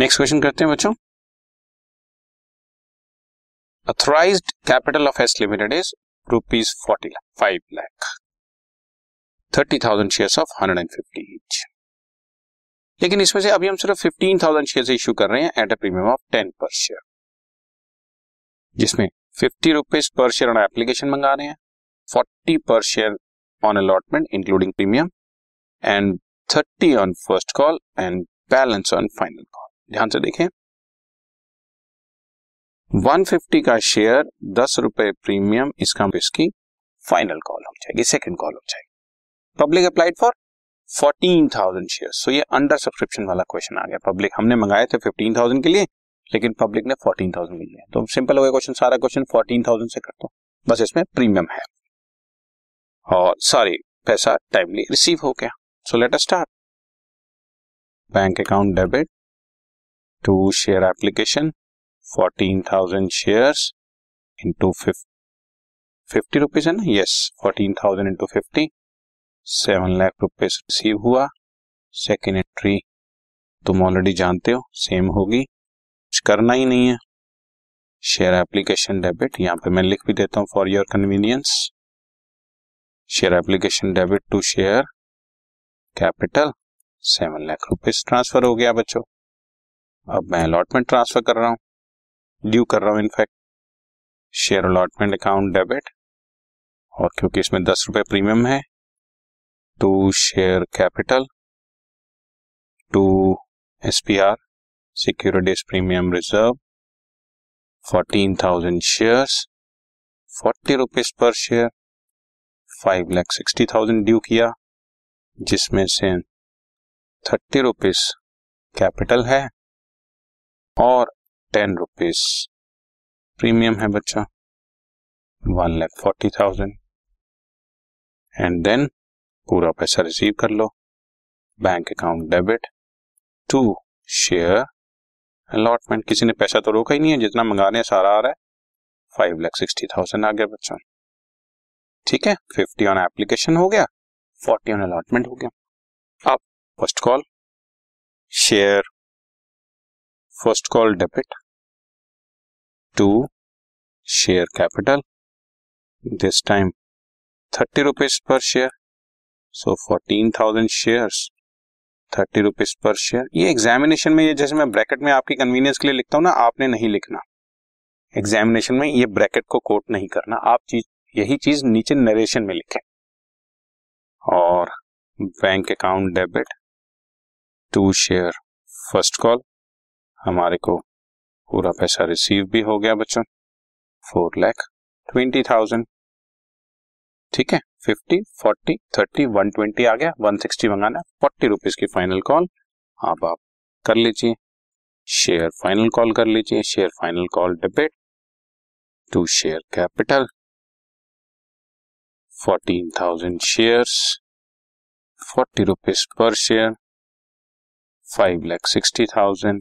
Next question करते हैं बच्चों। Authorised capital of S limited is rupees 45 lakh 30,000 shares of 150 each, लेकिन इसमें से अभी हम सिर्फ 15,000 शेयर्स इश्यू कर रहे हैं एट अ प्रीमियम ऑफ 10 पर शेयर, जिसमें 50 rupees per share on application मंगा रहे हैं, 40 per share on allotment including premium and 30 on first call and balance on final call. ध्यान से देखें, 150 का शेयर 10 रुपए प्रीमियम, इसका इसकी फाइनल कॉल हो जाएगी, सेकंड कॉल हो जाएगी। Public applied for 14,000 share, so ये अंडर सब्सक्रिप्शन वाला क्वेश्चन आ गया। पब्लिक हमने मंगाए थे 15,000 के लिए, लेकिन पब्लिक ने 14,000 के लिए, तो सिंपल हो गया क्वेश्चन, सारा क्वेश्चन 14,000 से कर दो, बस इसमें प्रीमियम है और सारी पैसा टाइमली रिसीव हो गया। So let us start. Bank account debit to share application 14,000 shares into 50 rupees है ना, yes 14,000 into 50 7 lakh rupees receive हुआ। सेकेंड एंट्री तुम ऑलरेडी जानते हो, सेम होगी, कुछ करना ही नहीं है। शेयर एप्लीकेशन डेबिट यहाँ पे मैं लिख भी देता हूँ for your convenience, share application debit to share capital 7 lakh rupees transfer हो गया बच्चों। अब मैं अलॉटमेंट ट्रांसफर कर रहा हूँ, ड्यू कर रहा हूँ in fact, share allotment account debit, और क्योंकि इसमें 10 रुपए प्रीमियम है to share capital to SPR securities premium reserve 14,000 shares 40 rupees per share 5,60,000 due किया, जिसमें से 30 रुपीज कैपिटल है और 10 रुपीज प्रीमियम है बच्चा 1,40,000, एंड देन पूरा पैसा रिसीव कर लो। Bank account debit to share allotment, किसी ने पैसा तो रोका ही नहीं है, जितना मंगा रहे हैं सारा आ रहा है, 5,60,000 आ गया बच्चा। ठीक है, 50 ऑन एप्लीकेशन हो गया, 40 ऑन अलॉटमेंट हो गया। अब first call, share first call debit to share capital, this time 30 rupees per share, so 14,000 shares 30 rupees per share. ये एग्जामिनेशन में, ये जैसे मैं ब्रैकेट में आपकी कन्वीनियंस के लिए लिखता हूँ ना, आपने नहीं लिखना एग्जामिनेशन में, ये ब्रैकेट को कोट नहीं करना, आप चीज यही चीज नीचे नरेशन में लिखें। और bank account debit to share first call, हमारे को पूरा पैसा रिसीव भी हो गया बच्चों 4,20,000। ठीक है, 50 40 30 120 आ गया, 160 मंगाना, 40 रुपीज की फाइनल कॉल। अब आप कर लीजिए शेयर फाइनल कॉल, कर लीजिए share final call debit to share capital 14,000 shares 40 rupees per share 5,60,000।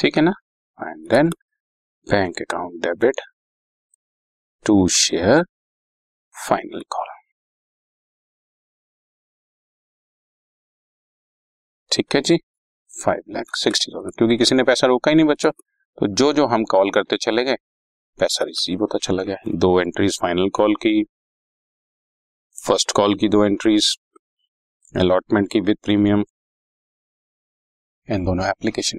ठीक है ना, and then bank account debit to share final call. ठीक है जी, 5,60,000, क्योंकि किसी ने पैसा रोका ही नहीं बच्चों, तो जो जो हम कॉल करते चले गए पैसा रिसीव होता चला गया। 2 एंट्रीज फाइनल कॉल की, फर्स्ट कॉल की 2 एंट्रीज, अलॉटमेंट की विद प्रीमियम एंड दोनों एप्लीकेशन।